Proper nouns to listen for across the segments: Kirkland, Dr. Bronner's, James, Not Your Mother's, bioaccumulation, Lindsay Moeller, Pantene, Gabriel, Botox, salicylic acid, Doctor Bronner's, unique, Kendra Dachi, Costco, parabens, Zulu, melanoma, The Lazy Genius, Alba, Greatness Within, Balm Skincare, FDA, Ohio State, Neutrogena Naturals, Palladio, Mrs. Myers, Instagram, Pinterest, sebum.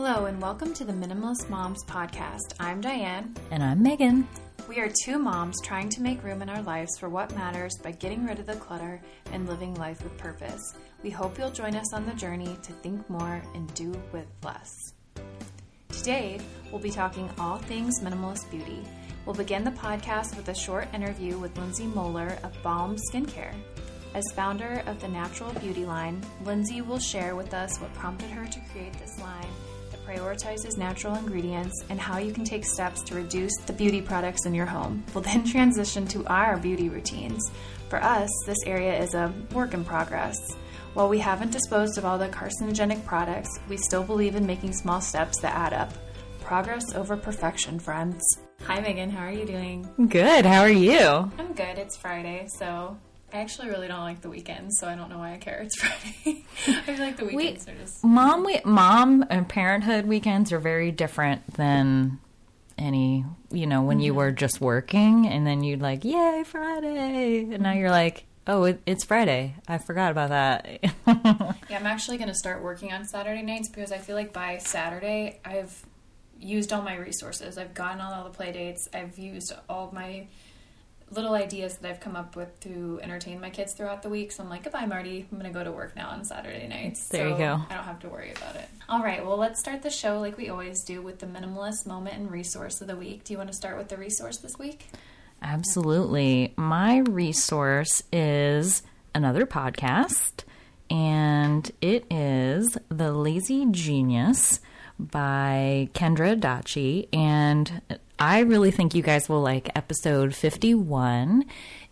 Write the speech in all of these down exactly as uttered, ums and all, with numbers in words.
Hello and welcome to the Minimalist Moms Podcast. I'm Diane. And I'm Megan. We are two moms trying to make room in our lives for what matters by getting rid of the clutter and living life with purpose. We hope you'll join us on the journey to think more and do with less. Today, we'll be talking all things minimalist beauty. We'll begin the podcast with a short interview with Lindsay Moeller of Balm Skincare. As founder of the natural beauty line, Lindsay will share with us what prompted her to create this line, prioritizes natural ingredients, and how you can take steps to reduce the beauty products in your home. We'll then transition to our beauty routines. For us, this area is a work in progress. While we haven't disposed of all the carcinogenic products, we still believe in making small steps that add up. Progress over perfection, friends. Hi, Megan. How are you doing? Good. How are you? I'm good. It's Friday, so I actually really don't like the weekends, so I don't know why I care. It's Friday. I feel like the weekends we, are just... Mom, we, mom and parenthood weekends are very different than any, you know, when mm-hmm. you were just working, and then you'd like, yay, Friday. And now you're like, oh, it, it's Friday. I forgot about that. Yeah, I'm actually going to start working on Saturday nights because I feel like by Saturday, I've used all my resources. I've gotten on all the play dates. I've used all my little ideas that I've come up with to entertain my kids throughout the week. So I'm like, goodbye, Marty. I'm going to go to work now on Saturday nights. There so you go. I don't have to worry about it. All right. Well, let's start the show like we always do with the minimalist moment and resource of the week. Do you want to start with the resource this week? Absolutely. My resource is another podcast, and it is The Lazy Genius by Kendra Dachi, and I really think you guys will like episode fifty-one.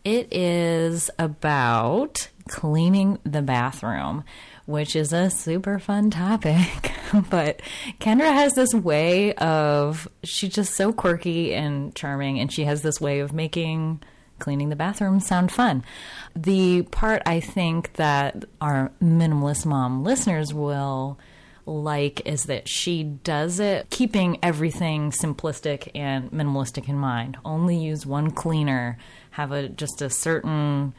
It is about cleaning the bathroom, which is a super fun topic. But Kendra has this way of, she's just so quirky and charming, and she has this way of making cleaning the bathroom sound fun. The part I think that our minimalist mom listeners will like is that she does it keeping everything simplistic and minimalistic in mind. Only use one cleaner, have a just a certain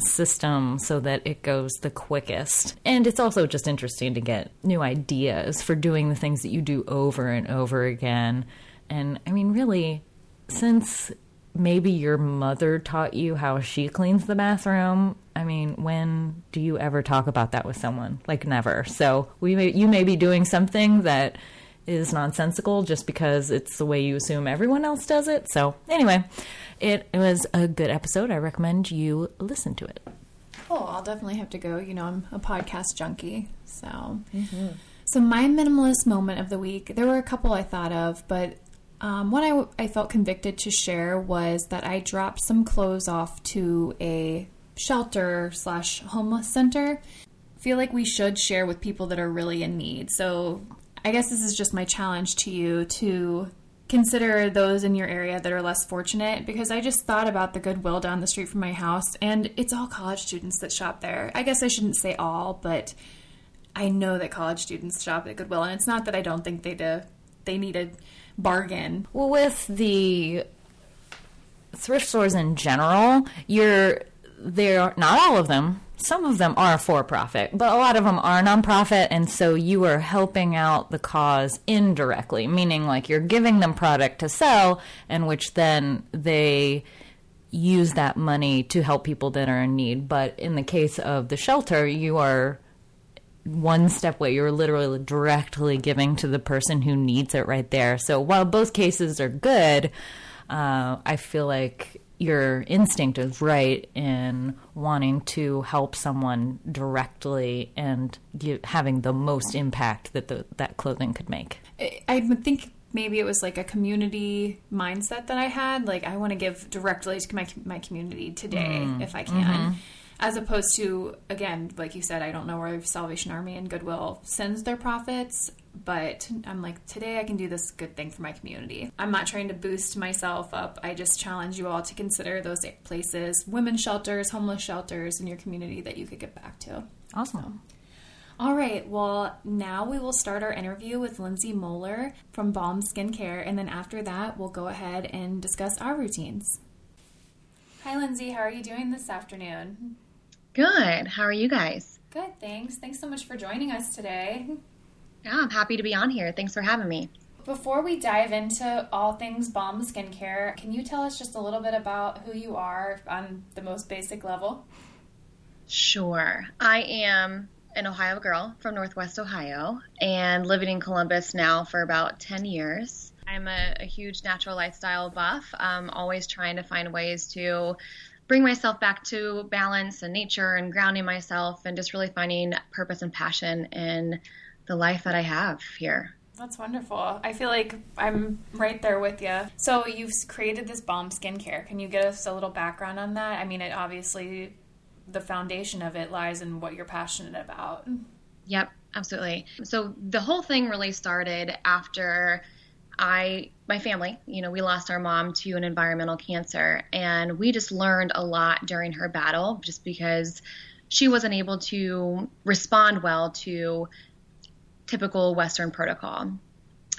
system so that it goes the quickest. And it's also just interesting to get new ideas for doing the things that you do over and over again. And I mean, really, since maybe your mother taught you how she cleans the bathroom, I mean, when do you ever talk about that with someone? Like, never. So we may, you may be doing something that is nonsensical just because it's the way you assume everyone else does it. So anyway, it was a good episode. I recommend you listen to it. Oh, I'll definitely have to go. You know, I'm a podcast junkie, so. Mm-hmm. So my minimalist moment of the week, there were a couple I thought of, but Um, one I, w- I felt convicted to share was that I dropped some clothes off to a shelter slash homeless center. I feel like we should share with people that are really in need. So I guess this is just my challenge to you to consider those in your area that are less fortunate, because I just thought about the Goodwill down the street from my house, and it's all college students that shop there. I guess I shouldn't say all, but I know that college students shop at Goodwill, and it's not that I don't think they do. They need a bargain. Well, with the thrift stores in general, you're they're not all of them. Some of them are for profit, but a lot of them are nonprofit, and so you are helping out the cause indirectly, meaning like you're giving them product to sell, and which then they use that money to help people that are in need. But in the case of the shelter, you are one step away. You're literally directly giving to the person who needs it right there. So while both cases are good, uh, I feel like your instinct is right in wanting to help someone directly and give, having the most impact that the, that clothing could make. I think maybe it was like a community mindset that I had. Like, I want to give directly to my, my community today mm. if I can. Mm-hmm. As opposed to, again, like you said, I don't know where Salvation Army and Goodwill sends their profits, but I'm like, today I can do this good thing for my community. I'm not trying to boost myself up. I just challenge you all to consider those places, women's shelters, homeless shelters in your community that you could give back to. Awesome. So. All right, well, now we will start our interview with Lindsay Moeller from Balm Skincare, and then after that, we'll go ahead and discuss our routines. Hi, Lindsay. How are you doing this afternoon? Good. How are you guys? Good, thanks. Thanks so much for joining us today. Yeah, I'm happy to be on here. Thanks for having me. Before we dive into all things Balm Skincare, can you tell us just a little bit about who you are on the most basic level? Sure. I am an Ohio girl from Northwest Ohio and living in Columbus now for about ten years. I'm a, a huge natural lifestyle buff, um, always trying to find ways to bring myself back to balance and nature and grounding myself and just really finding purpose and passion in the life that I have here. That's wonderful. I feel like I'm right there with you. So you've created this Balm Skincare. Can you give us a little background on that? I mean, it obviously, the foundation of it lies in what you're passionate about. Yep, absolutely. So the whole thing really started after I, my family, you know, we lost our mom to an environmental cancer, and we just learned a lot during her battle just because she wasn't able to respond well to typical Western protocol.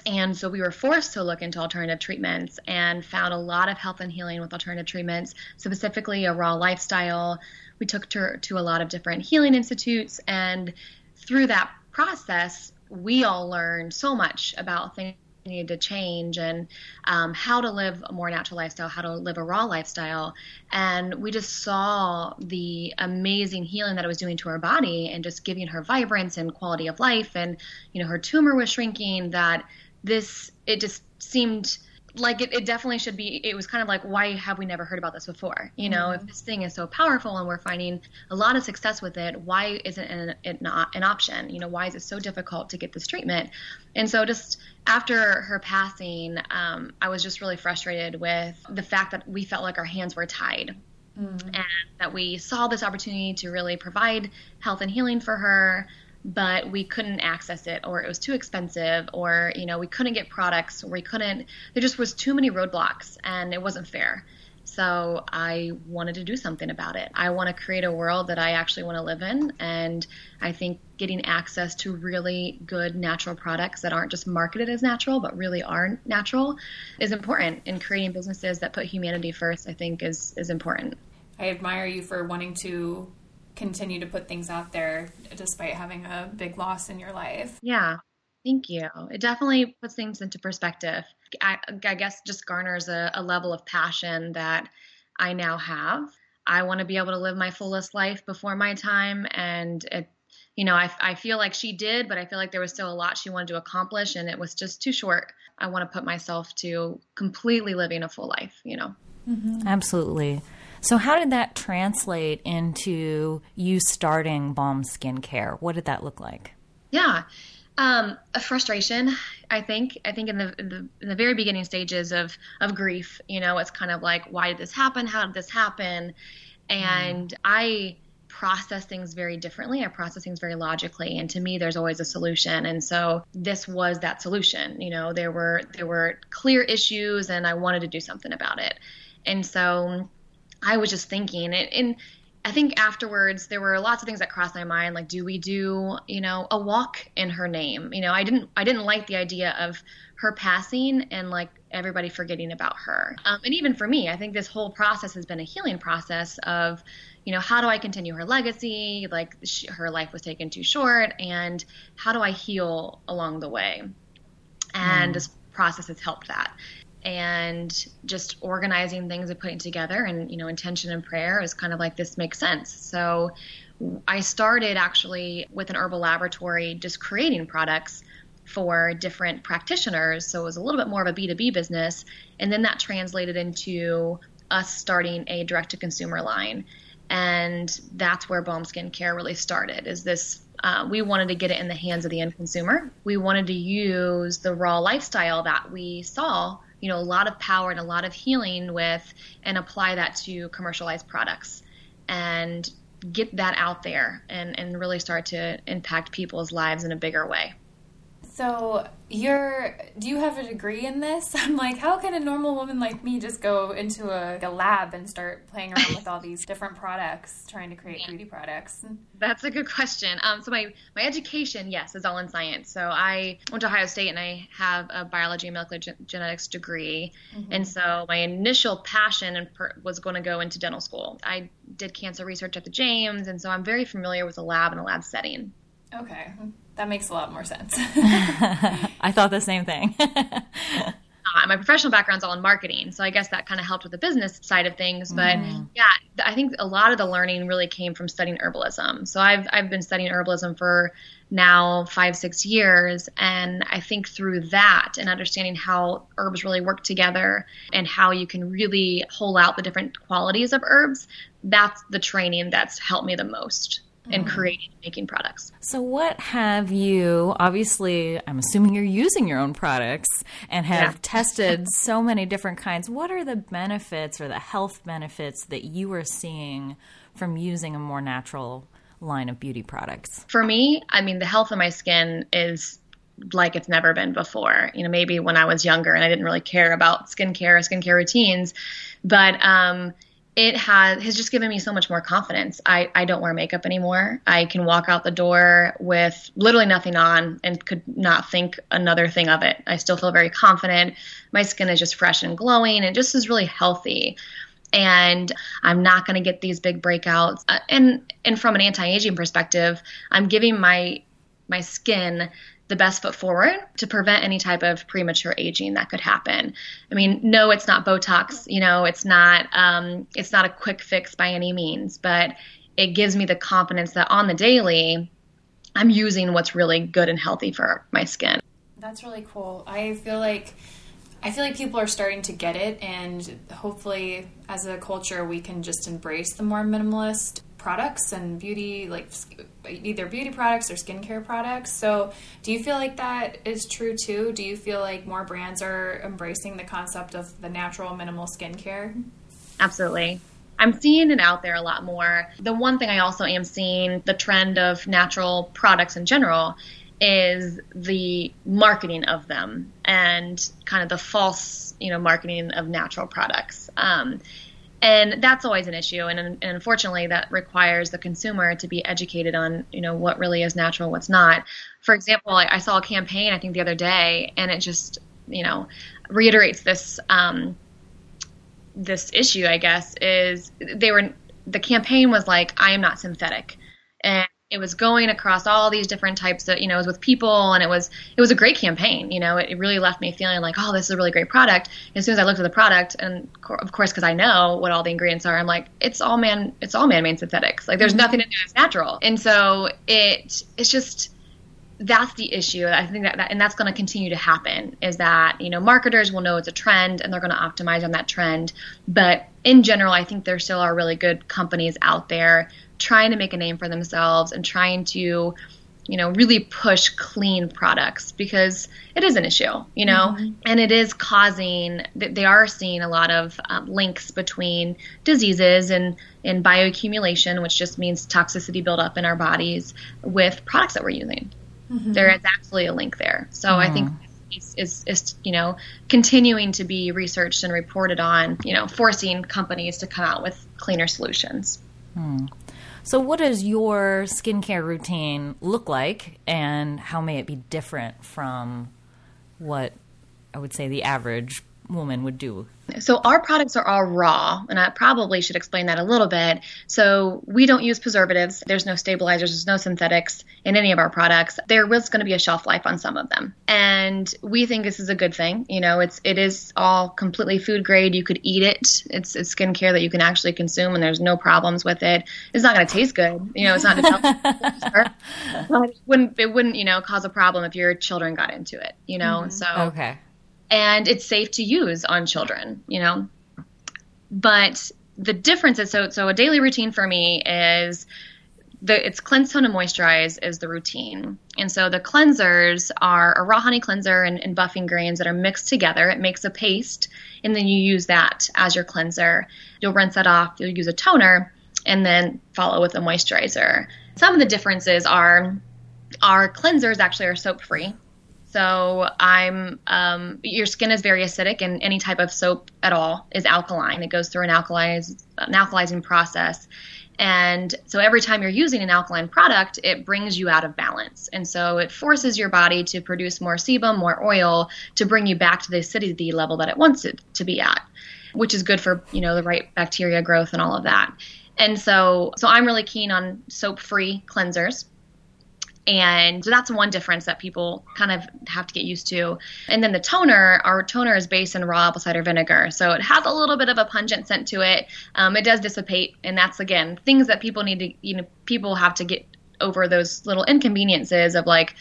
And so we were forced to look into alternative treatments and found a lot of health and healing with alternative treatments, specifically a raw lifestyle. We took her to, to a lot of different healing institutes, and through that process, we all learned so much about things we needed to change and um, how to live a more natural lifestyle, how to live a raw lifestyle. And we just saw the amazing healing that it was doing to her body and just giving her vibrance and quality of life. And, you know, her tumor was shrinking, that this, it just seemed like it, it definitely should be. It was kind of like, why have we never heard about this before? You know, mm-hmm. If this thing is so powerful and we're finding a lot of success with it, why isn't it not an option? You know, why is it so difficult to get this treatment? And so just after her passing, um, I was just really frustrated with the fact that we felt like our hands were tied. Mm-hmm. And that we saw this opportunity to really provide health and healing for her, but we couldn't access it, or it was too expensive, or, you know, we couldn't get products, or we couldn't, there just was too many roadblocks, and it wasn't fair. So I wanted to do something about it. I want to create a world that I actually want to live in, and I think getting access to really good natural products that aren't just marketed as natural, but really are natural, is important. And creating businesses that put humanity first, I think, is, is important. I admire you for wanting to continue to put things out there despite having a big loss in your life. Yeah. Thank you. It definitely puts things into perspective. I, I guess just garners a, a level of passion that I now have. I want to be able to live my fullest life before my time. And, it, you know, I, I feel like she did, but I feel like there was still a lot she wanted to accomplish, and it was just too short. I want to put myself to completely living a full life, you know. Mm-hmm. Absolutely. So how did that translate into you starting Balm Skincare? What did that look like? Yeah, um, a frustration, I think. I think in the, the in the very beginning stages of, of grief, you know, it's kind of like, why did this happen? How did this happen? And mm. I process things very differently. I process things very logically. And to me, there's always a solution. And so this was that solution. You know, there were there were clear issues, and I wanted to do something about it. And so I was just thinking, and, and I think afterwards there were lots of things that crossed my mind, like, do we do, you know, a walk in her name? You know, I didn't, I didn't like the idea of her passing and like everybody forgetting about her. Um, and even for me, I think this whole process has been a healing process of, you know, how do I continue her legacy? Like she, her life was taken too short, and how do I heal along the way? And mm. this process has helped that. And just organizing things and putting together, and, you know, intention and prayer is kind of like, this makes sense. So I started actually with an herbal laboratory, just creating products for different practitioners. So it was a little bit more of a B to B business. And then that translated into us starting a direct to consumer line. And that's where Balm Skincare really started, is this, uh, we wanted to get it in the hands of the end consumer. We wanted to use the raw lifestyle that we saw, you know, a lot of power and a lot of healing with, and apply that to commercialized products and get that out there and, and really start to impact people's lives in a bigger way. So you're, do you have a degree in this? I'm like, how can a normal woman like me just go into a, a lab and start playing around with all these different products, trying to create beauty products? That's a good question. Um, so my, my education, yes, is all in science. So I went to Ohio State, and I have a biology and molecular gen- genetics degree. Mm-hmm. And so my initial passion and per- was going to go into dental school. I did cancer research at the James, and so I'm very familiar with a lab and a lab setting. Okay. That makes a lot more sense. I thought the same thing. Uh, my professional background's all in marketing, so I guess that kind of helped with the business side of things. But mm. yeah, th- I think a lot of the learning really came from studying herbalism. So I've I've been studying herbalism for now five, six years. And I think through that and understanding how herbs really work together and how you can really hole out the different qualities of herbs, that's the training that's helped me the most. And creating and making products. So what have you, obviously, I'm assuming you're using your own products and have yeah. tested so many different kinds. What are the benefits or the health benefits that you are seeing from using a more natural line of beauty products? For me, I mean, the health of my skin is like it's never been before. You know, maybe when I was younger and I didn't really care about skincare or skincare routines, but, um, It has, has just given me so much more confidence. I, I don't wear makeup anymore. I can walk out the door with literally nothing on and could not think another thing of it. I still feel very confident. My skin is just fresh and glowing and just is really healthy. And I'm not going to get these big breakouts. Uh, and, and from an anti-aging perspective, I'm giving my my skin the best foot forward to prevent any type of premature aging that could happen. I mean, no, it's not Botox, you know, it's not, um, it's not a quick fix by any means, but it gives me the confidence that on the daily, I'm using what's really good and healthy for my skin. That's really cool. I feel like, I feel like people are starting to get it, and hopefully as a culture, we can just embrace the more minimalist products and beauty, like either beauty products or skincare products. So do you feel like that is true too? Do you feel like more brands are embracing the concept of the natural minimal skincare? Absolutely. I'm seeing it out there a lot more. The one thing I also am seeing, the trend of natural products in general, is the marketing of them and kind of the false, you know, marketing of natural products. Um, And that's always an issue, and, and unfortunately, that requires the consumer to be educated on, you know, what really is natural, what's not. For example, I, I saw a campaign I think the other day, and it just, you know, reiterates this um, this issue. I guess is they were the campaign was like, "I am not synthetic," and it was going across all these different types of, you know, it was with people, and it was it was a great campaign. You know, it, it really left me feeling like, oh, this is a really great product. And as soon as I looked at the product, and of course, because I know what all the ingredients are, I'm like, it's all man, it's all man-made synthetics. Like, there's nothing in there that's natural. And so it it's just that's the issue. I think that, that and that's going to continue to happen. Is that, you know, marketers will know it's a trend, and they're going to optimize on that trend. But in general, I think there still are really good companies out there trying to make a name for themselves and trying to, you know, really push clean products, because it is an issue, you know, mm-hmm. and it is causing, they are seeing a lot of um, links between diseases and, and bioaccumulation, which just means toxicity buildup in our bodies with products that we're using. Mm-hmm. There is actually a link there. So mm. I think it's, it's, it's, you know, continuing to be researched and reported on, you know, forcing companies to come out with cleaner solutions. Mm. So what does your skincare routine look like, and how may it be different from what I would say the average woman would do? So our products are all raw, and I probably should explain that a little bit. So we don't use preservatives. There's no stabilizers. There's no synthetics in any of our products. There is going to be a shelf life on some of them, and we think this is a good thing. You know, it's it is all completely food grade. You could eat it. It's, it's skincare that you can actually consume, and there's no problems with it. It's not going to taste good. You know, it's not to well, it wouldn't it wouldn't you know cause a problem if your children got into it. You know, mm-hmm. so okay. And it's safe to use on children, you know. But the difference is, so so a daily routine for me is, the it's cleanse, tone, and moisturize is the routine. And so the cleansers are a raw honey cleanser and, and buffing grains that are mixed together. It makes a paste, and then you use that as your cleanser. You'll rinse that off. You'll use a toner, and then follow with a moisturizer. Some of the differences are our cleansers actually are soap-free. So I'm, um, your skin is very acidic, and any type of soap at all is alkaline. It goes through an alkalized, an alkalizing process. And so every time you're using an alkaline product, it brings you out of balance. And so it forces your body to produce more sebum, more oil, to bring you back to the acidity level that it wants it to be at, which is good for, you know, the right bacteria growth and all of that. And so, so I'm really keen on soap-free cleansers. And so that's one difference that people kind of have to get used to. And then the toner, our toner is based in raw apple cider vinegar. So it has a little bit of a pungent scent to it. Um, it does dissipate. And that's, again, things that people need to, you know, people have to get over those little inconveniences of, like,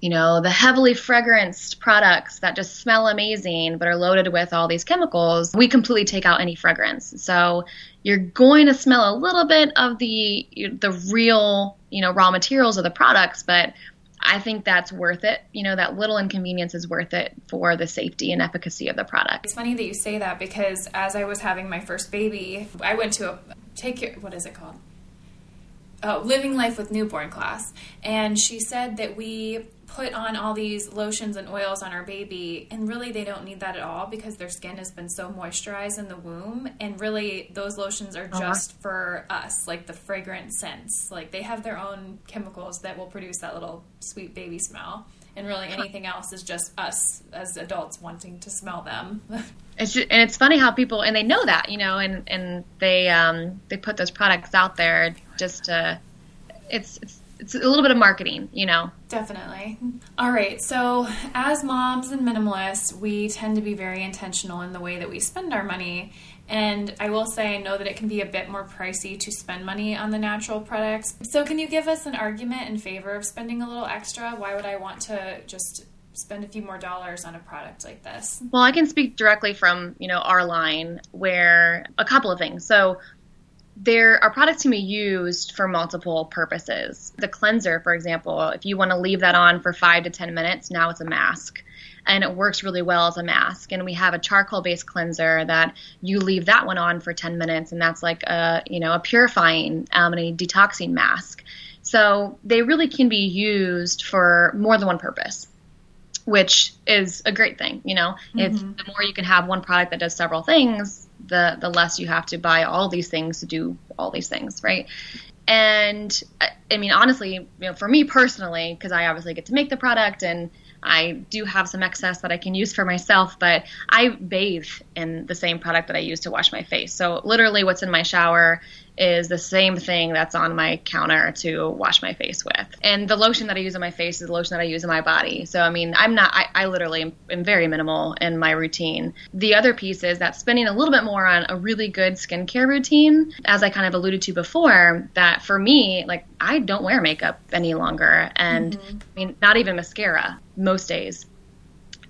you know, the heavily fragranced products that just smell amazing but are loaded with all these chemicals. We completely take out any fragrance. So you're going to smell a little bit of the the real, you know, raw materials of the products, but I think that's worth it. You know, that little inconvenience is worth it for the safety and efficacy of the product. It's funny that you say that, because as I was having my first baby, I went to a take your, what is it called? Oh, Living Life with Newborn class. And she said that we put on all these lotions and oils on our baby, and really they don't need that at all because their skin has been so moisturized in the womb, and really those lotions are just uh-huh. for us, like the fragrant scents. Like, they have their own chemicals that will produce that little sweet baby smell, and really anything else is just us as adults wanting to smell them. It's just, and it's funny how people, and they know that, you know, and and they um they put those products out there just to, it's it's It's a little bit of marketing, you know. Definitely. All right. So as moms and minimalists, we tend to be very intentional in the way that we spend our money. And I will say, I know that it can be a bit more pricey to spend money on the natural products. So can you give us an argument in favor of spending a little extra? Why would I want to just spend a few more dollars on a product like this? Well, I can speak directly from, you know, our line, where a couple of things. So there are products can be used for multiple purposes. The cleanser, for example, if you want to leave that on for five to ten minutes, now it's a mask. And it works really well as a mask. And we have a charcoal-based cleanser that you leave that one on for ten minutes, and that's like a, you know, a purifying um, and a detoxing mask. So they really can be used for more than one purpose, which is a great thing. You know, mm-hmm. It's the more you can have one product that does several things, the the less you have to buy all these things to do all these things, right? And I mean, honestly, you know, for me personally, because I obviously get to make the product and I do have some excess that I can use for myself, but I bathe in the same product that I use to wash my face. So literally what's in my shower is the same thing that's on my counter to wash my face with. And the lotion that I use on my face is the lotion that I use on my body. So, I mean, I'm not, I, I literally am, am very minimal in my routine. The other piece is that spending a little bit more on a really good skincare routine, as I kind of alluded to before, that for me, like, I don't wear makeup any longer. And mm-hmm. I mean, not even mascara most days.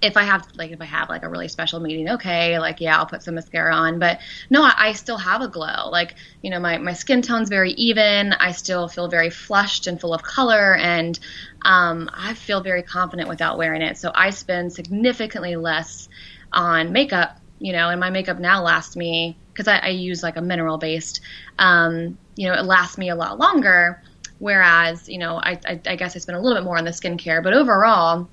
If I have, like, if I have, like, a really special meeting, okay, like, yeah, I'll put some mascara on. But, no, I, I still have a glow. Like, you know, my, my skin tone's very even. I still feel very flushed and full of color. And um, I feel very confident without wearing it. So I spend significantly less on makeup, you know, and my makeup now lasts me, because I, I use, like, a mineral-based, um, you know, it lasts me a lot longer. Whereas, you know, I, I, I guess I spend a little bit more on the skincare. But overall,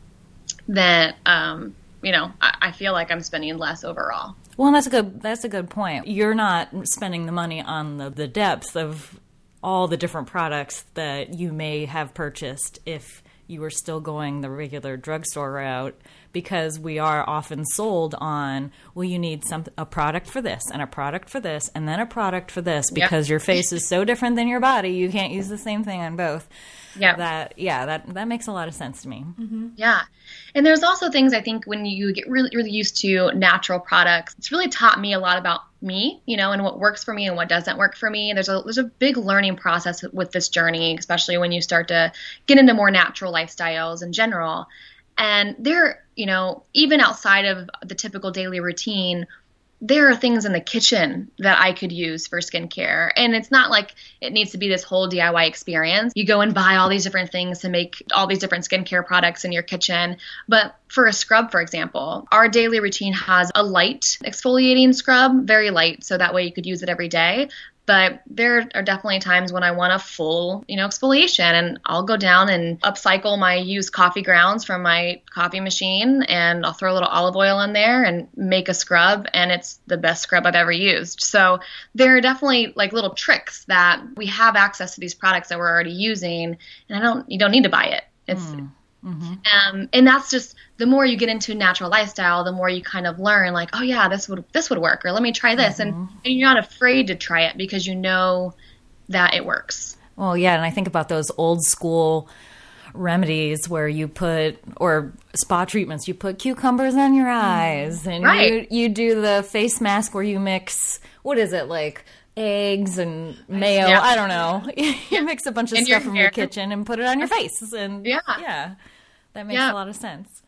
that, um, you know, I, I feel like I'm spending less overall. Well, that's a good, that's a good point. You're not spending the money on the, the depth of all the different products that you may have purchased if you were still going the regular drugstore route, because we are often sold on, well, you need some a product for this and a product for this and then a product for this, because yep. your face is so different than your body, you can't use the same thing on both. Yeah, that yeah, that that makes a lot of sense to me. Mm-hmm. Yeah, and there's also things, I think, when you get really really used to natural products, it's really taught me a lot about me, you know, and what works for me and what doesn't work for me. There's a there's a big learning process with this journey, especially when you start to get into more natural lifestyles in general. And there, you know, even outside of the typical daily routine, there are things in the kitchen that I could use for skincare. And it's not like it needs to be this whole D I Y experience. You go and buy all these different things to make all these different skincare products in your kitchen. But for a scrub, for example, our daily routine has a light exfoliating scrub, very light, so that way you could use it every day. But there are definitely times when I want a full, you know, exfoliation, and I'll go down and upcycle my used coffee grounds from my coffee machine, and I'll throw a little olive oil in there and make a scrub, and it's the best scrub I've ever used. So there are definitely, like, little tricks that we have access to these products that we're already using, and I don't, you don't need to buy it. It's mm. Mm-hmm. Um, and that's just, the more you get into natural lifestyle, the more you kind of learn, like, oh yeah, this would, this would work, or let me try this. Mm-hmm. And, and you're not afraid to try it because you know that it works. Well, yeah. And I think about those old school remedies where you put, or spa treatments, you put cucumbers on your eyes, and right. you, you do the face mask where you mix, what is it, like eggs and mayo, yeah. I don't know. You mix a bunch of and stuff your from your kitchen and put it on your face. And yeah, yeah that makes yeah. a lot of sense.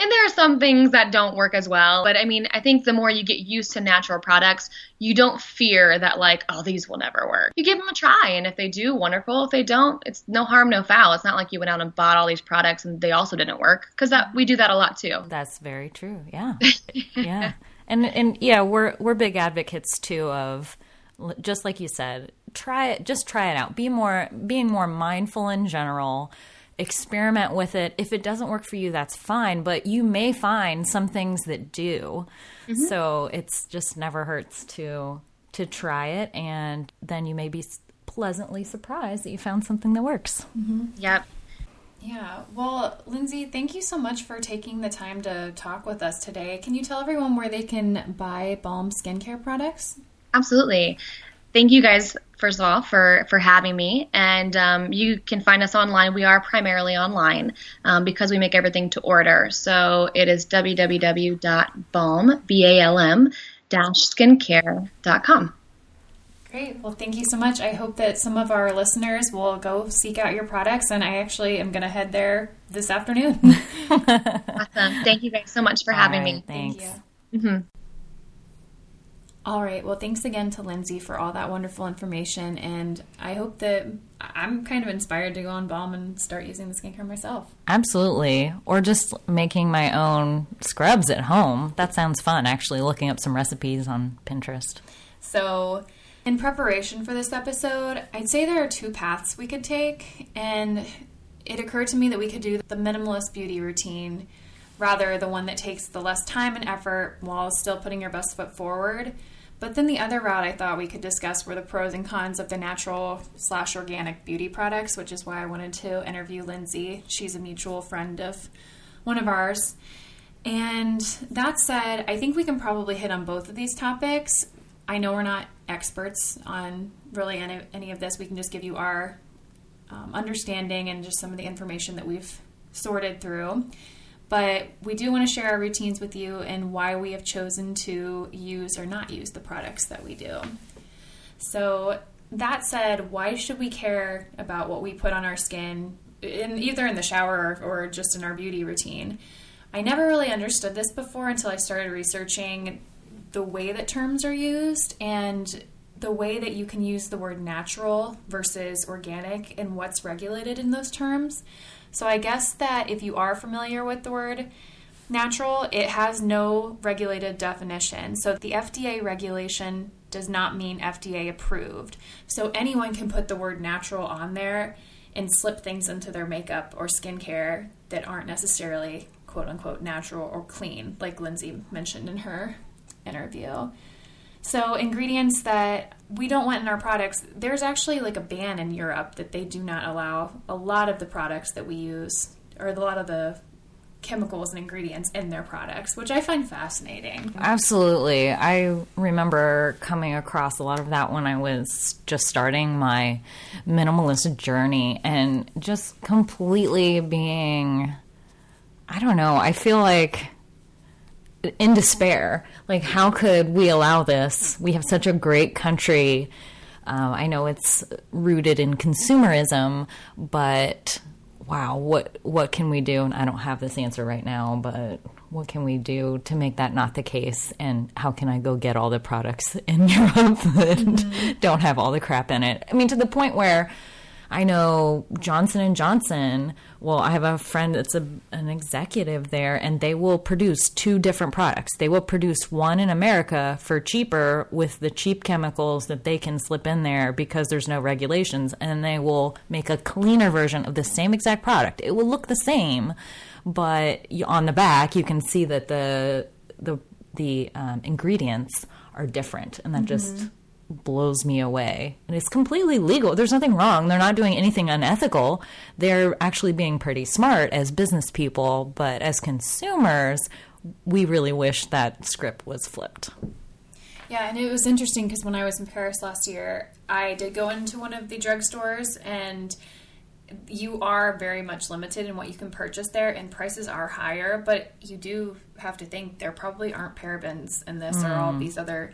And there are some things that don't work as well. But I mean, I think the more you get used to natural products, you don't fear that like, oh, these will never work. You give them a try. And if they do, wonderful. If they don't, it's no harm, no foul. It's not like you went out and bought all these products and they also didn't work, because that we do that a lot too. That's very true. Yeah. yeah. And, and yeah, we're, we're big advocates too of, just like you said, try it, just try it out. Be more, being more mindful in general. Experiment with it. If it doesn't work for you, that's fine, but you may find some things that do. Mm-hmm. So it's just never hurts to to try it, and then you may be pleasantly surprised that you found something that works. Mm-hmm. Yep. Yeah. Well, Lindsay, thank you so much for taking the time to talk with us today. Can you tell everyone where they can buy Balm Skincare products? Absolutely. Thank you guys, first of all, for, for having me. And um, you can find us online. We are primarily online um, because we make everything to order. So it is w w w dot balm dash skincare dot com. Great. Well, thank you so much. I hope that some of our listeners will go seek out your products. And I actually am going to head there this afternoon. Awesome. Thank you guys so much for all having right, me. Thanks. Thank you. Mm-hmm. All right. Well, thanks again to Lindsay for all that wonderful information. And I hope that I'm kind of inspired to go on Balm and start using the skincare myself. Absolutely. Or just making my own scrubs at home. That sounds fun, actually, looking up some recipes on Pinterest. So in preparation for this episode, I'd say there are two paths we could take. And it occurred to me that we could do the minimalist beauty routine, rather the one that takes the less time and effort while still putting your best foot forward. But then the other route I thought we could discuss were the pros and cons of the natural slash organic beauty products, which is why I wanted to interview Lindsay. She's a mutual friend of one of ours. And that said, I think we can probably hit on both of these topics. I know we're not experts on really any, any of this. We can just give you our um, understanding and just some of the information that we've sorted through. But we do want to share our routines with you and why we have chosen to use or not use the products that we do. So that said, why should we care about what we put on our skin, in, either in the shower or, or just in our beauty routine? I never really understood this before until I started researching the way that terms are used and the way that you can use the word natural versus organic and what's regulated in those terms. So I guess that if you are familiar with the word natural, it has no regulated definition. So the F D A regulation does not mean F D A approved. So anyone can put the word natural on there and slip things into their makeup or skincare that aren't necessarily quote unquote natural or clean, like Lindsay mentioned in her interview. So ingredients that we don't want in our products, there's actually like a ban in Europe that they do not allow a lot of the products that we use, or a lot of the chemicals and ingredients in their products, which I find fascinating. Absolutely. I remember coming across a lot of that when I was just starting my minimalist journey and just completely being, I don't know, I feel like in despair. Like, how could we allow this? We have such a great country. Uh, I know it's rooted in consumerism, but wow, what what can we do? And I don't have this answer right now, but what can we do to make that not the case? And how can I go get all the products in Europe that mm-hmm. don't have all the crap in it? I mean, to the point where I know Johnson and Johnson, well, I have a friend that's a, an executive there, and they will produce two different products. They will produce one in America for cheaper with the cheap chemicals that they can slip in there because there's no regulations, and they will make a cleaner version of the same exact product. It will look the same, but on the back, you can see that the, the, the um, ingredients are different, and that mm-hmm. just blows me away. And it's completely legal. There's nothing wrong. They're not doing anything unethical. They're actually being pretty smart as business people, but as consumers, we really wish that script was flipped. Yeah, and it was interesting because when I was in Paris last year, I did go into one of the drugstores, and you are very much limited in what you can purchase there, and prices are higher, but you do have to think there probably aren't parabens in this mm. or all these other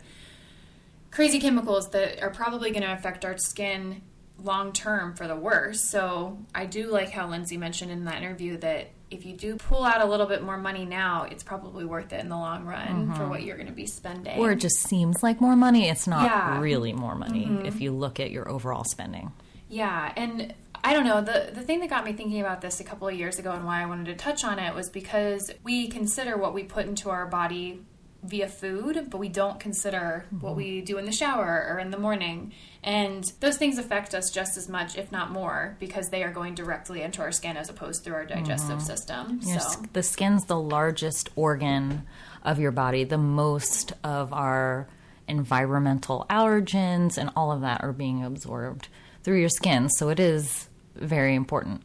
crazy chemicals that are probably going to affect our skin long term for the worse. So I do like how Lindsay mentioned in that interview that if you do pull out a little bit more money now, it's probably worth it in the long run mm-hmm. for what you're going to be spending. Or it just seems like more money. It's not yeah. really more money mm-hmm. if you look at your overall spending. Yeah, and I don't know, the the thing that got me thinking about this a couple of years ago and why I wanted to touch on it was because we consider what we put into our body via food, but we don't consider mm-hmm. what we do in the shower or in the morning. And those things affect us just as much, if not more, because they are going directly into our skin as opposed through our digestive mm-hmm. system. Your, so. The skin's the largest organ of your body. The most of our environmental allergens and all of that are being absorbed through your skin, so it is very important.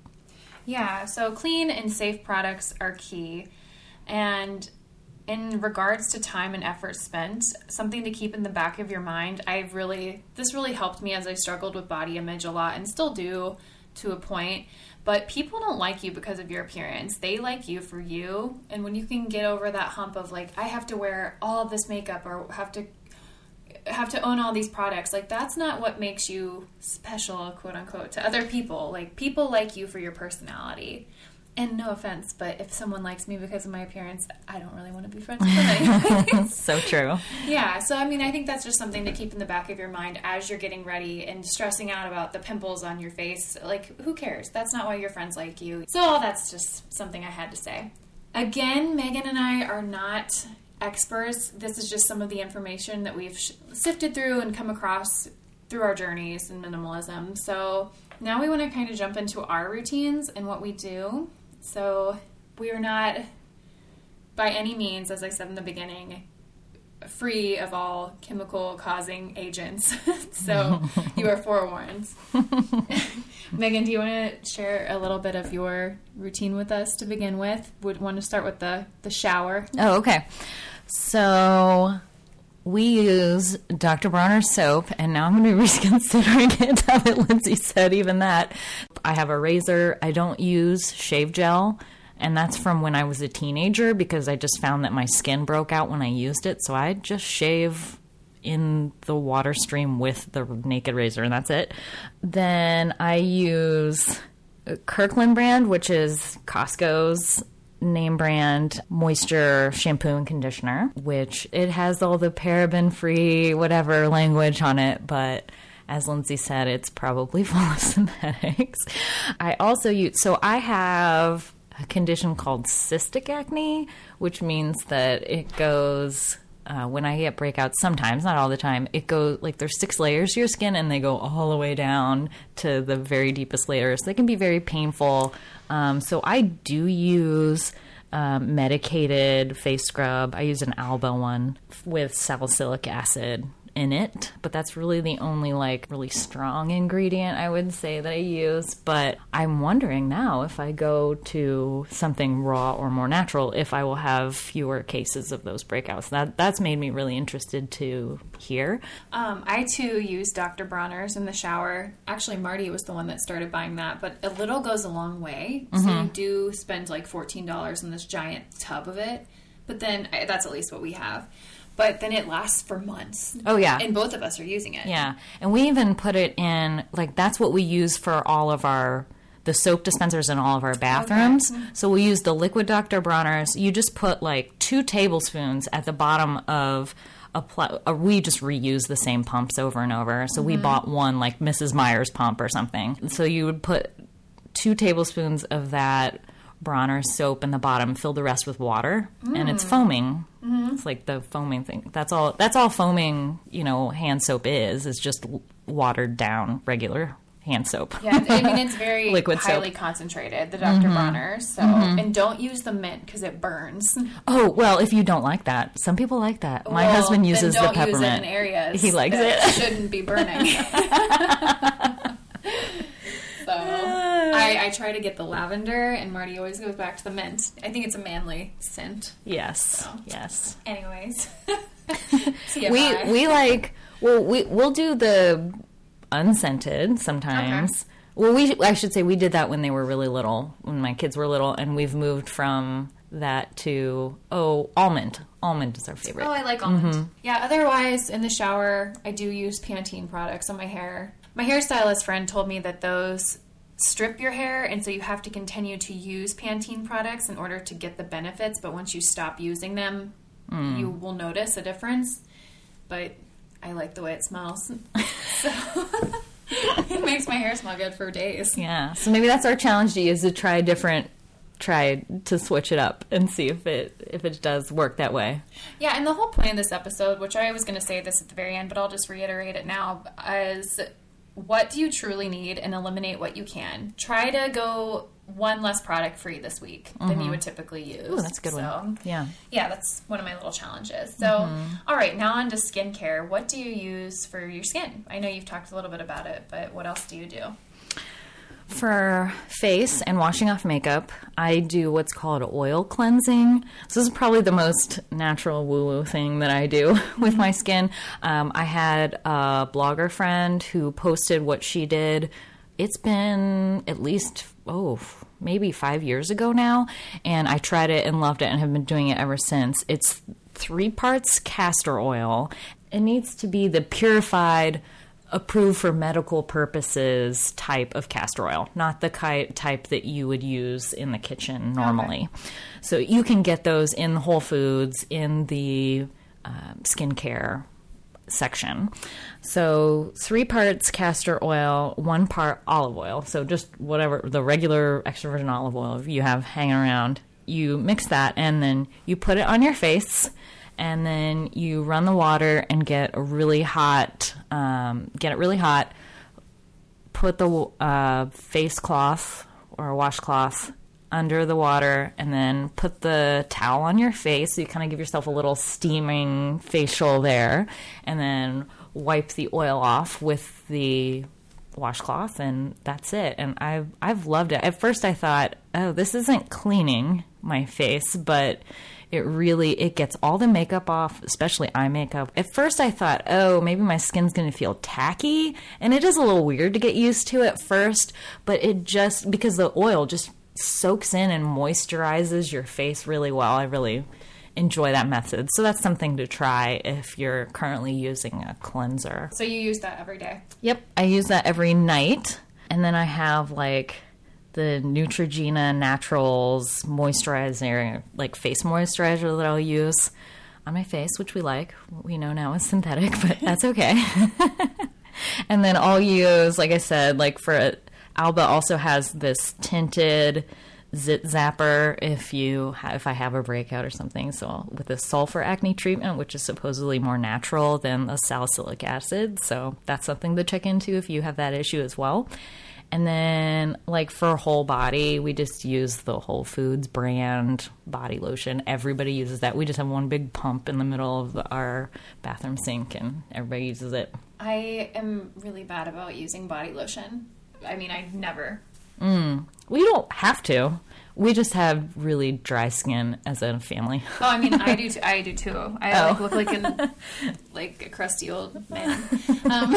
Yeah, so clean and safe products are key. And in regards to time and effort spent, something to keep in the back of your mind, I've really, this really helped me as I struggled with body image a lot and still do to a point, but people don't like you because of your appearance. They like you for you. And when you can get over that hump of like, I have to wear all of this makeup or have to have to own all these products, like that's not what makes you special, quote unquote, to other people. Like people like you for your personality. And no offense, but if someone likes me because of my appearance, I don't really want to be friends with them. So true. Yeah. So, I mean, I think that's just something to keep in the back of your mind as you're getting ready and stressing out about the pimples on your face. Like, who cares? That's not why your friends like you. So that's just something I had to say. Again, Megan and I are not experts. This is just some of the information that we've sh- sifted through and come across through our journeys in minimalism. So now we want to kind of jump into our routines and what we do. So we are not, by any means, as I said in the beginning, free of all chemical-causing agents. So you are forewarned. Megan, do you want to share a little bit of your routine with us to begin with? Would want to start with the, the shower. Oh, okay. So we use Doctor Bronner's soap, and now I'm going to be reconsidering it now that Lindsay said even that. I have a razor. I don't use shave gel, and that's from when I was a teenager because I just found that my skin broke out when I used it, so I just shave in the water stream with the naked razor, and that's it. Then I use Kirkland brand, which is Costco's name brand moisture shampoo and conditioner, which it has all the paraben-free whatever language on it, but as Lindsay said, it's probably full of synthetics. I also use, so I have a condition called cystic acne, which means that it goes, uh, when I get breakouts, sometimes, not all the time, it goes, like there's six layers to your skin and they go all the way down to the very deepest layers. They can be very painful. Um, so I do use um, medicated face scrub. I use an Alba one with salicylic acid in it, but that's really the only like really strong ingredient I would say that I use. But I'm wondering now if I go to something raw or more natural, if I will have fewer cases of those breakouts. That that's made me really interested to hear. Um, I too use Doctor Bronner's in the shower. Actually, Marty was the one that started buying that, but a little goes a long way. Mm-hmm. So you do spend like fourteen dollars on this giant tub of it, but then I, that's at least what we have. But then it lasts for months. Oh, yeah. And both of us are using it. Yeah. And we even put it in, like, that's what we use for all of our, the soap dispensers in all of our bathrooms. Okay. So we use the liquid Doctor Bronner's. You just put, like, two tablespoons at the bottom of a, pl- a we just reuse the same pumps over and over. So mm-hmm. we bought one, like, Missus Myers pump or something. So you would put two tablespoons of that Bronner soap in the bottom, fill the rest with water, mm. and it's foaming. Mm-hmm. It's like the foaming thing. That's all That's all foaming, you know, hand soap is. It's just watered down regular hand soap. Yeah, I mean, it's very liquid highly soap. Concentrated, the Doctor Mm-hmm. Bronner's. So, mm-hmm. And don't use the mint because it burns. Oh, well, if you don't like that. Some people like that. Well, my husband uses the peppermint. Use it in areas he likes it. It shouldn't be burning. So I, I try to get the lavender, and Marty always goes back to the mint. I think it's a manly scent. Yes, so. Yes. Anyways, we we like well we we'll do the unscented sometimes, okay. Well, we I should say we did that when they were really little, when my kids were little, and we've moved from that to, oh, almond. Almond is our favorite. Oh, I like almond. Mm-hmm. Yeah, otherwise, in the shower, I do use Pantene products on my hair. My hairstylist friend told me that those strip your hair, and so you have to continue to use Pantene products in order to get the benefits, but once you stop using them, mm. you will notice a difference. But I like the way it smells. So... It makes my hair smell good for days. Yeah. So maybe that's our challenge to you, is to try different, try to switch it up and see if it if it does work that way. Yeah, and the whole point of this episode, which I was going to say this at the very end, but I'll just reiterate it now, is what do you truly need and eliminate what you can. Try to go one less product free this week mm-hmm. than you would typically use. Oh, that's a good so, one. Yeah. Yeah, that's one of my little challenges. So, mm-hmm. all right, now on to skincare. What do you use for your skin? I know you've talked a little bit about it, but what else do you do? For face and washing off makeup, I do what's called oil cleansing. So this is probably the most natural woo-woo thing that I do with my skin. Um, I had a blogger friend who posted what she did. It's been at least... oh, maybe five years ago now, and I tried it and loved it and have been doing it ever since. It's three parts castor oil. It needs to be the purified, approved for medical purposes type of castor oil, not the ki- type that you would use in the kitchen normally. Okay. So you can get those in Whole Foods in the uh, skincare section. So three parts castor oil, one part olive oil. So just whatever the regular extra virgin olive oil you have hanging around, you mix that and then you put it on your face and then you run the water and get a really hot, um, get it really hot, put the uh, face cloth or washcloth under the water and then put the towel on your face. So you kind of give yourself a little steaming facial there and then wipe the oil off with the washcloth and that's it. And I've, I've loved it. At first I thought, oh, this isn't cleaning my face, but it really, it gets all the makeup off, especially eye makeup. At first I thought, oh, maybe my skin's going to feel tacky. And it is a little weird to get used to at first, but it just, because the oil just soaks in and moisturizes your face really well. I really enjoy that method. So that's something to try if you're currently using a cleanser. So you use that every day? Yep. I use that every night. And then I have like the Neutrogena Naturals moisturizer, like face moisturizer that I'll use on my face, which we like. We know now is synthetic, but that's okay. And then I'll use, like I said, like for a Alba also has this tinted zit zapper if you have, if I have a breakout or something. So with a sulfur acne treatment, which is supposedly more natural than the salicylic acid. So that's something to check into if you have that issue as well. And then like for whole body, we just use the Whole Foods brand body lotion. Everybody uses that. We just have one big pump in the middle of our bathroom sink and everybody uses it. I am really bad about using body lotion. I mean, I never. Mm. We don't have to. We just have really dry skin as a family. Oh, I mean, I do. T- I do too. I oh. like, look like an like a crusty old man. Um,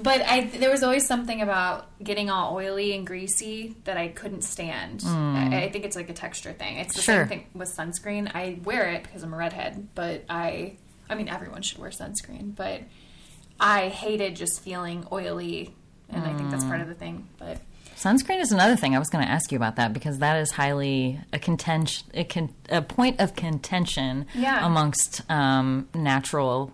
but I, there was always something about getting all oily and greasy that I couldn't stand. Mm. I, I think it's like a texture thing. It's the sure. same thing with sunscreen. I wear it because I'm a redhead, but I, I mean, everyone should wear sunscreen. But I hated just feeling oily. And I think that's part of the thing. But sunscreen is another thing. I was going to ask you about that because that is highly a contention, a, con, a point of contention yeah. amongst um, natural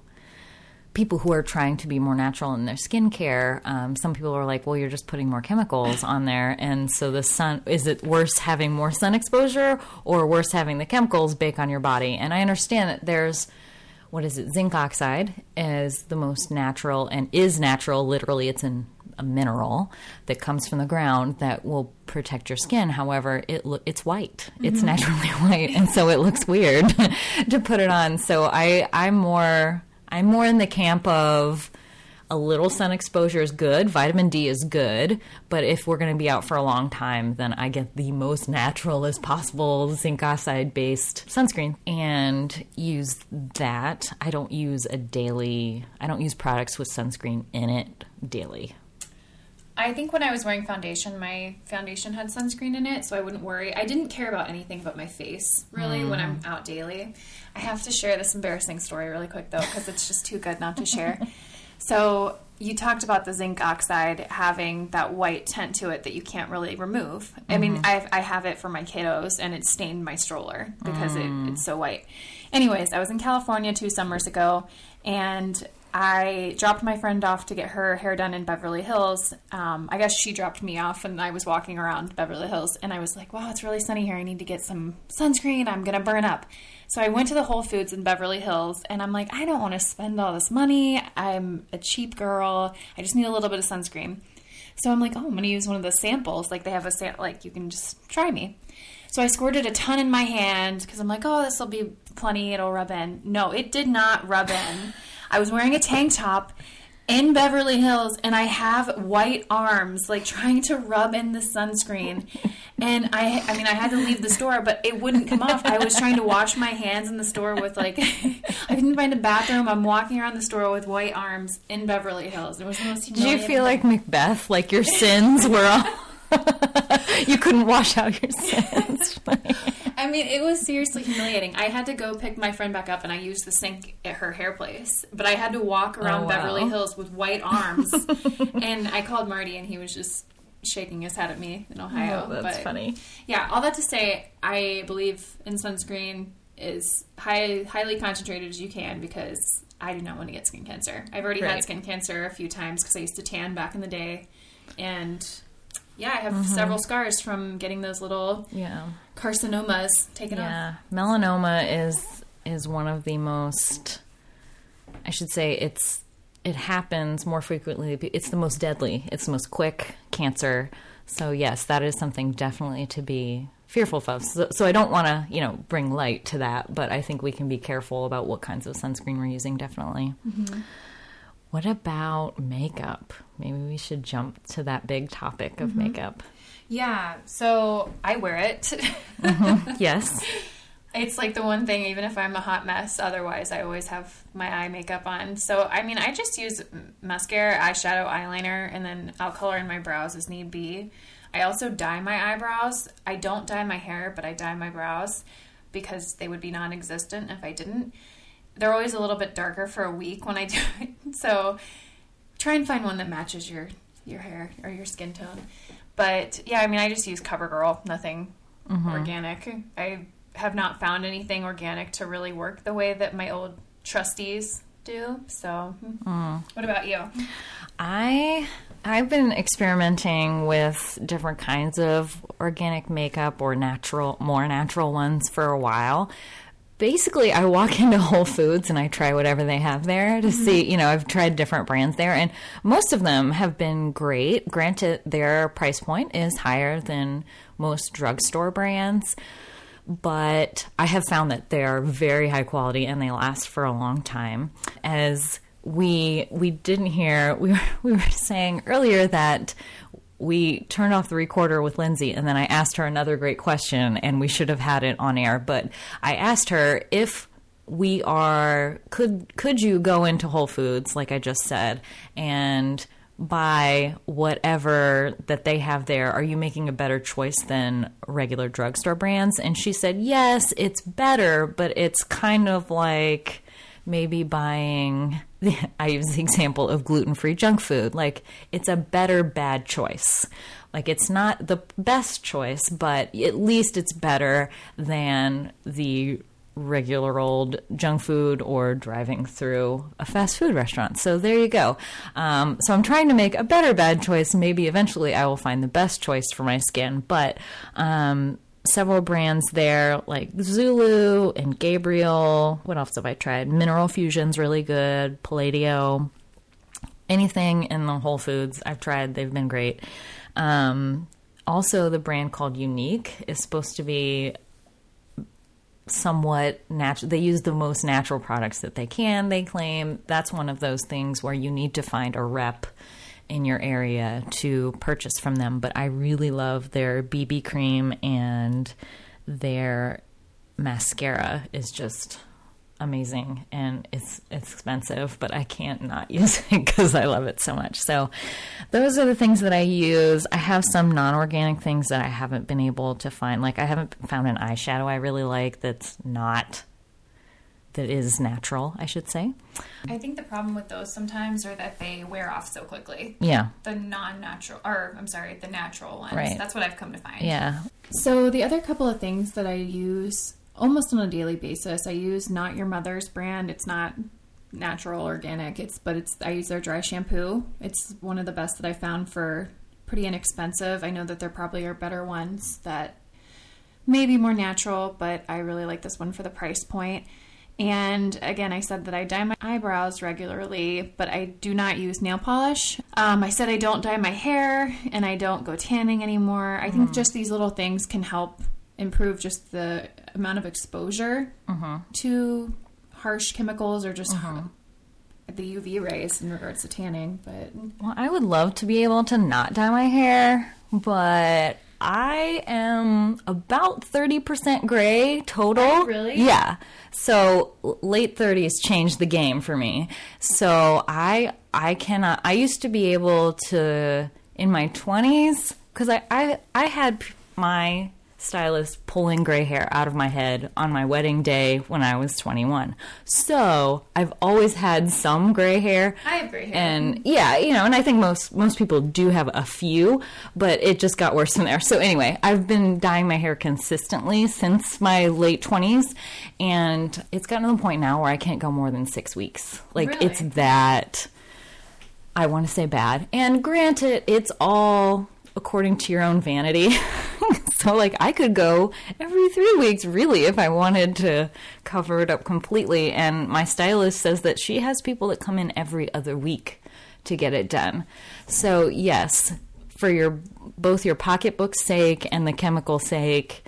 people who are trying to be more natural in their skincare. Um, some people are like, well, you're just putting more chemicals on there. And so the sun, is it worse having more sun exposure or worse having the chemicals bake on your body? And I understand that there's... what is it? Zinc oxide is the most natural and is natural. Literally, it's an, a mineral that comes from the ground that will protect your skin. However, it lo- it's white. Mm-hmm. It's naturally white, and so it looks weird to put it on. So I, I'm more I'm more in the camp of a little sun exposure is good. Vitamin D is good. But if we're going to be out for a long time, then I get the most natural as possible zinc oxide-based sunscreen and use that. I don't use a daily – I don't use products with sunscreen in it daily. I think when I was wearing foundation, my foundation had sunscreen in it, so I wouldn't worry. I didn't care about anything but my face, really, mm. when I'm out daily. I have to share this embarrassing story really quick, though, because it's just too good not to share. So you talked about the zinc oxide having that white tint to it that you can't really remove. Mm-hmm. I mean, I've, I have it for my kiddos, and it stained my stroller because mm. it, it's so white. Anyways, I was in California two summers ago, and I dropped my friend off to get her hair done in Beverly Hills. Um, I guess she dropped me off, and I was walking around Beverly Hills, and I was like, wow, it's really sunny here. I need to get some sunscreen. I'm going to burn up. So I went to the Whole Foods in Beverly Hills, and I'm like, I don't want to spend all this money. I'm a cheap girl. I just need a little bit of sunscreen. So I'm like, oh, I'm going to use one of the samples. Like, they have a sample. Like, you can just try me. So I squirted a ton in my hand because I'm like, oh, this will be plenty. It'll rub in. No, it did not rub in. I was wearing a tank top in Beverly Hills, and I have white arms, like, trying to rub in the sunscreen. And I, I mean, I had to leave the store, but it wouldn't come off. I was trying to wash my hands in the store with, like, I couldn't find a bathroom. I'm walking around the store with white arms in Beverly Hills. It was the most humiliating. Did you feel like Macbeth, like your sins were all... You couldn't wash out your sins. I mean, it was seriously humiliating. I had to go pick my friend back up, and I used the sink at her hair place. But I had to walk around oh, wow. Beverly Hills with white arms. And I called Marty, and he was just shaking his head at me in Ohio. Oh, that's but, funny. Yeah, all that to say, I believe in sunscreen is high, highly concentrated as you can, because I do not want to get skin cancer. I've already right. had skin cancer a few times because I used to tan back in the day, and... yeah, I have mm-hmm. several scars from getting those little yeah. carcinomas taken yeah. off. Yeah, melanoma is is one of the most, I should say, it's it happens more frequently. It's the most deadly. It's the most quick cancer. So, yes, that is something definitely to be fearful of. So, so I don't want to, you know, bring light to that, but I think we can be careful about what kinds of sunscreen we're using, definitely. Mm-hmm. What about makeup? Maybe we should jump to that big topic of mm-hmm. makeup. Yeah, so I wear it. mm-hmm. Yes. It's like the one thing, even if I'm a hot mess, otherwise I always have my eye makeup on. So, I mean, I just use mascara, eyeshadow, eyeliner, and then I'll color in my brows as need be. I also dye my eyebrows. I don't dye my hair, but I dye my brows because they would be non-existent if I didn't. They're always a little bit darker for a week when I do it. So try and find one that matches your, your hair or your skin tone. But, yeah, I mean, I just use CoverGirl, nothing mm-hmm. organic. I have not found anything organic to really work the way that my old trustees do. So mm. what about you? I, I've been experimenting with different kinds of organic makeup or natural, more natural ones for a while. Basically, I walk into Whole Foods and I try whatever they have there to mm-hmm. see, you know, I've tried different brands there, and most of them have been great. Granted, their price point is higher than most drugstore brands, but I have found that they are very high quality and they last for a long time. As we we didn't hear, we were, we were saying earlier that we turned off the recorder with Lindsay, and then I asked her another great question, and we should have had it on air. But I asked her if we are, could could you go into Whole Foods, like I just said, and buy whatever that they have there? Are you making a better choice than regular drugstore brands? And she said, yes, it's better, but it's kind of like maybe buying... I use the example of gluten-free junk food. Like, it's a better bad choice. Like, it's not the best choice, but at least it's better than the regular old junk food or driving through a fast food restaurant. So there you go. Um, so I'm trying to make a better bad choice. Maybe eventually I will find the best choice for my skin. But um, several brands there, like Zulu and Gabriel. What else have I tried? Mineral Fusion's really good. Palladio. Anything in the Whole Foods I've tried. They've been great. Um, also, the brand called Unique is supposed to be somewhat natural. They use the most natural products that they can, they claim. That's one of those things where you need to find a rep in your area to purchase from them. But I really love their B B cream, and their mascara is just amazing, and it's, it's expensive, but I can't not use it because I love it so much. So those are the things that I use. I have some non-organic things that I haven't been able to find. Like I haven't found an eyeshadow I really like that's not, that is natural, I should say. I think the problem with those sometimes are that they wear off so quickly. Yeah. The non-natural, or I'm sorry, the natural ones. Right. That's what I've come to find. Yeah. So the other couple of things that I use almost on a daily basis, I use Not Your Mother's brand. It's not natural, organic, it's but it's I use their dry shampoo. It's one of the best that I found for pretty inexpensive. I know that there probably are better ones that may be more natural, but I really like this one for the price point. And again, I said that I dye my eyebrows regularly, but I do not use nail polish. Um, I said I don't dye my hair and I don't go tanning anymore. I think mm. just these little things can help improve just the amount of exposure uh-huh. to harsh chemicals or just uh-huh. the U V rays in regards to tanning. But well, I would love to be able to not dye my hair, but I am about thirty percent gray total. Oh, really? Yeah. So late thirties changed the game for me. So I I cannot, I used to be able to, in my twenties, because I, I, I had my stylist pulling gray hair out of my head on my wedding day when I was twenty-one. So I've always had some gray hair. I have gray hair. And yeah, you know, and I think most, most people do have a few, but it just got worse from there. So anyway, I've been dyeing my hair consistently since my late twenties, and it's gotten to the point now where I can't go more than six weeks. Like really? It's that, I want to say bad. And granted, it's all according to your own vanity. So, like, I could go every three weeks, really, if I wanted to cover it up completely. And my stylist says that she has people that come in every other week to get it done. So, yes, for your both your pocketbook's sake and the chemical's sake,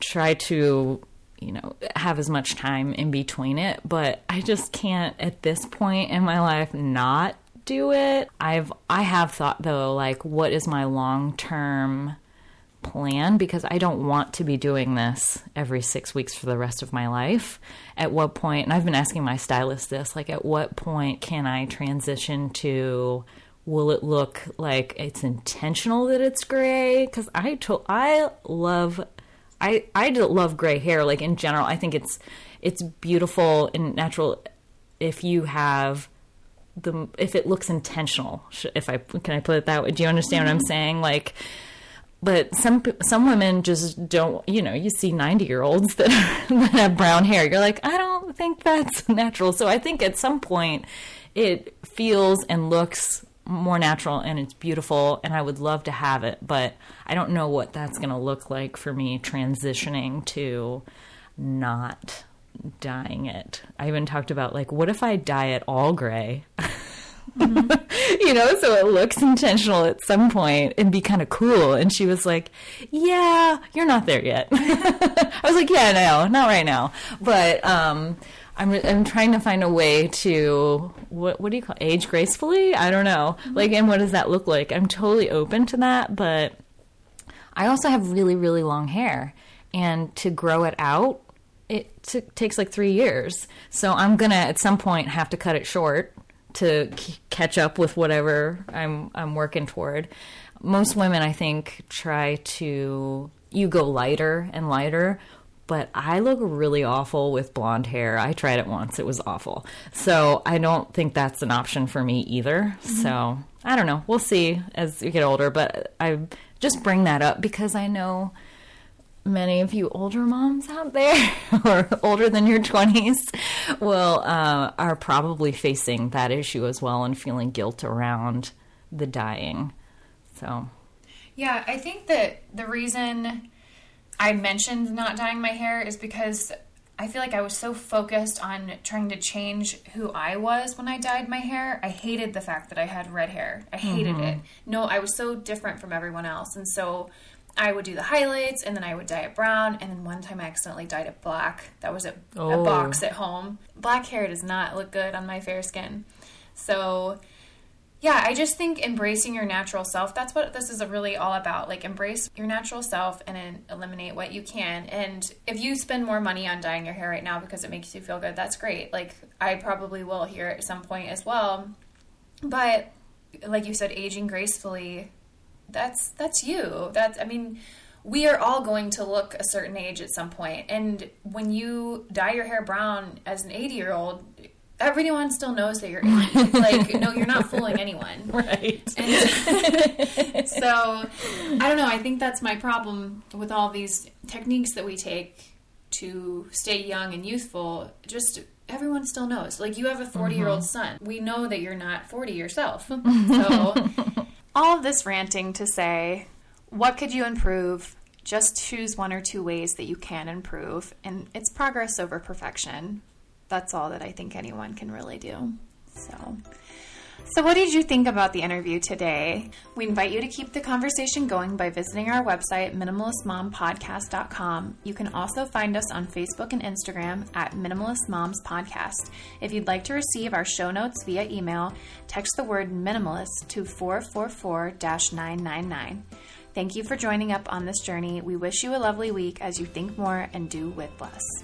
try to, you know, have as much time in between it. But I just can't, at this point in my life, not do it. I've I have thought, though, like, what is my long-term plan, because I don't want to be doing this every six weeks for the rest of my life. At what point, and I've been asking my stylist this, like at what point can I transition to, will it look like it's intentional that it's gray? Because I to- I love, I, I love gray hair. Like in general, I think it's, it's beautiful and natural if you have the, if it looks intentional, if I, can I put it that way? Do you understand mm-hmm. what I'm saying? Like, but some some women just don't, you know, you see ninety-year-olds that, that have brown hair. You're like, I don't think that's natural. So I think at some point it feels and looks more natural and it's beautiful and I would love to have it. But I don't know what that's going to look like for me transitioning to not dyeing it. I even talked about, like, what if I dye it all gray? Mm-hmm. You know, so it looks intentional at some point and be kind of cool. And she was like, yeah, you're not there yet. I was like, yeah, no, not right now. But um, I'm I'm trying to find a way to, what what do you call it? Age gracefully? I don't know. Mm-hmm. Like, and what does that look like? I'm totally open to that. But I also have really, really long hair. And to grow it out, it t- takes like three years. So I'm going to at some point have to cut it short to c- catch up with whatever I'm I'm working toward. Most women, I think, try to, you go lighter and lighter, but I look really awful with blonde hair. I tried it once. It was awful. So I don't think that's an option for me either. Mm-hmm. So I don't know. We'll see as we get older, but I just bring that up because I know many of you older moms out there or older than your twenties will uh, are probably facing that issue as well and feeling guilt around the dying. So yeah, I think that the reason I mentioned not dyeing my hair is because I feel like I was so focused on trying to change who I was when I dyed my hair. I hated the fact that I had red hair. I hated mm-hmm. it. No, I was so different from everyone else. And so I would do the highlights, and then I would dye it brown, and then one time I accidentally dyed it black. That was a, oh. a box at home. Black hair does not look good on my fair skin. So Yeah, I just think embracing your natural self, that's what this is really all about. Like, embrace your natural self and eliminate what you can. And if you spend more money on dyeing your hair right now because it makes you feel good, that's great. Like, I probably will here at some point as well. But like you said, aging gracefully, that's that's you. That's, I mean, we are all going to look a certain age at some point. And when you dye your hair brown as an eighty-year-old, everyone still knows that you're eighty. Like, no, you're not fooling anyone. Right. And so, I don't know. I think that's my problem with all these techniques that we take to stay young and youthful. Just everyone still knows. Like, you have a forty-year-old mm-hmm. son. We know that you're not forty yourself. So, all of this ranting to say, what could you improve? Just choose one or two ways that you can improve. And it's progress over perfection. That's all that I think anyone can really do. So, so what did you think about the interview today? We invite you to keep the conversation going by visiting our website, minimalist mom podcast dot com. You can also find us on Facebook and Instagram at Minimalist Moms Podcast. If you'd like to receive our show notes via email, text the word minimalist to four four four nine nine nine. Thank you for joining up on this journey. We wish you a lovely week as you think more and do with less.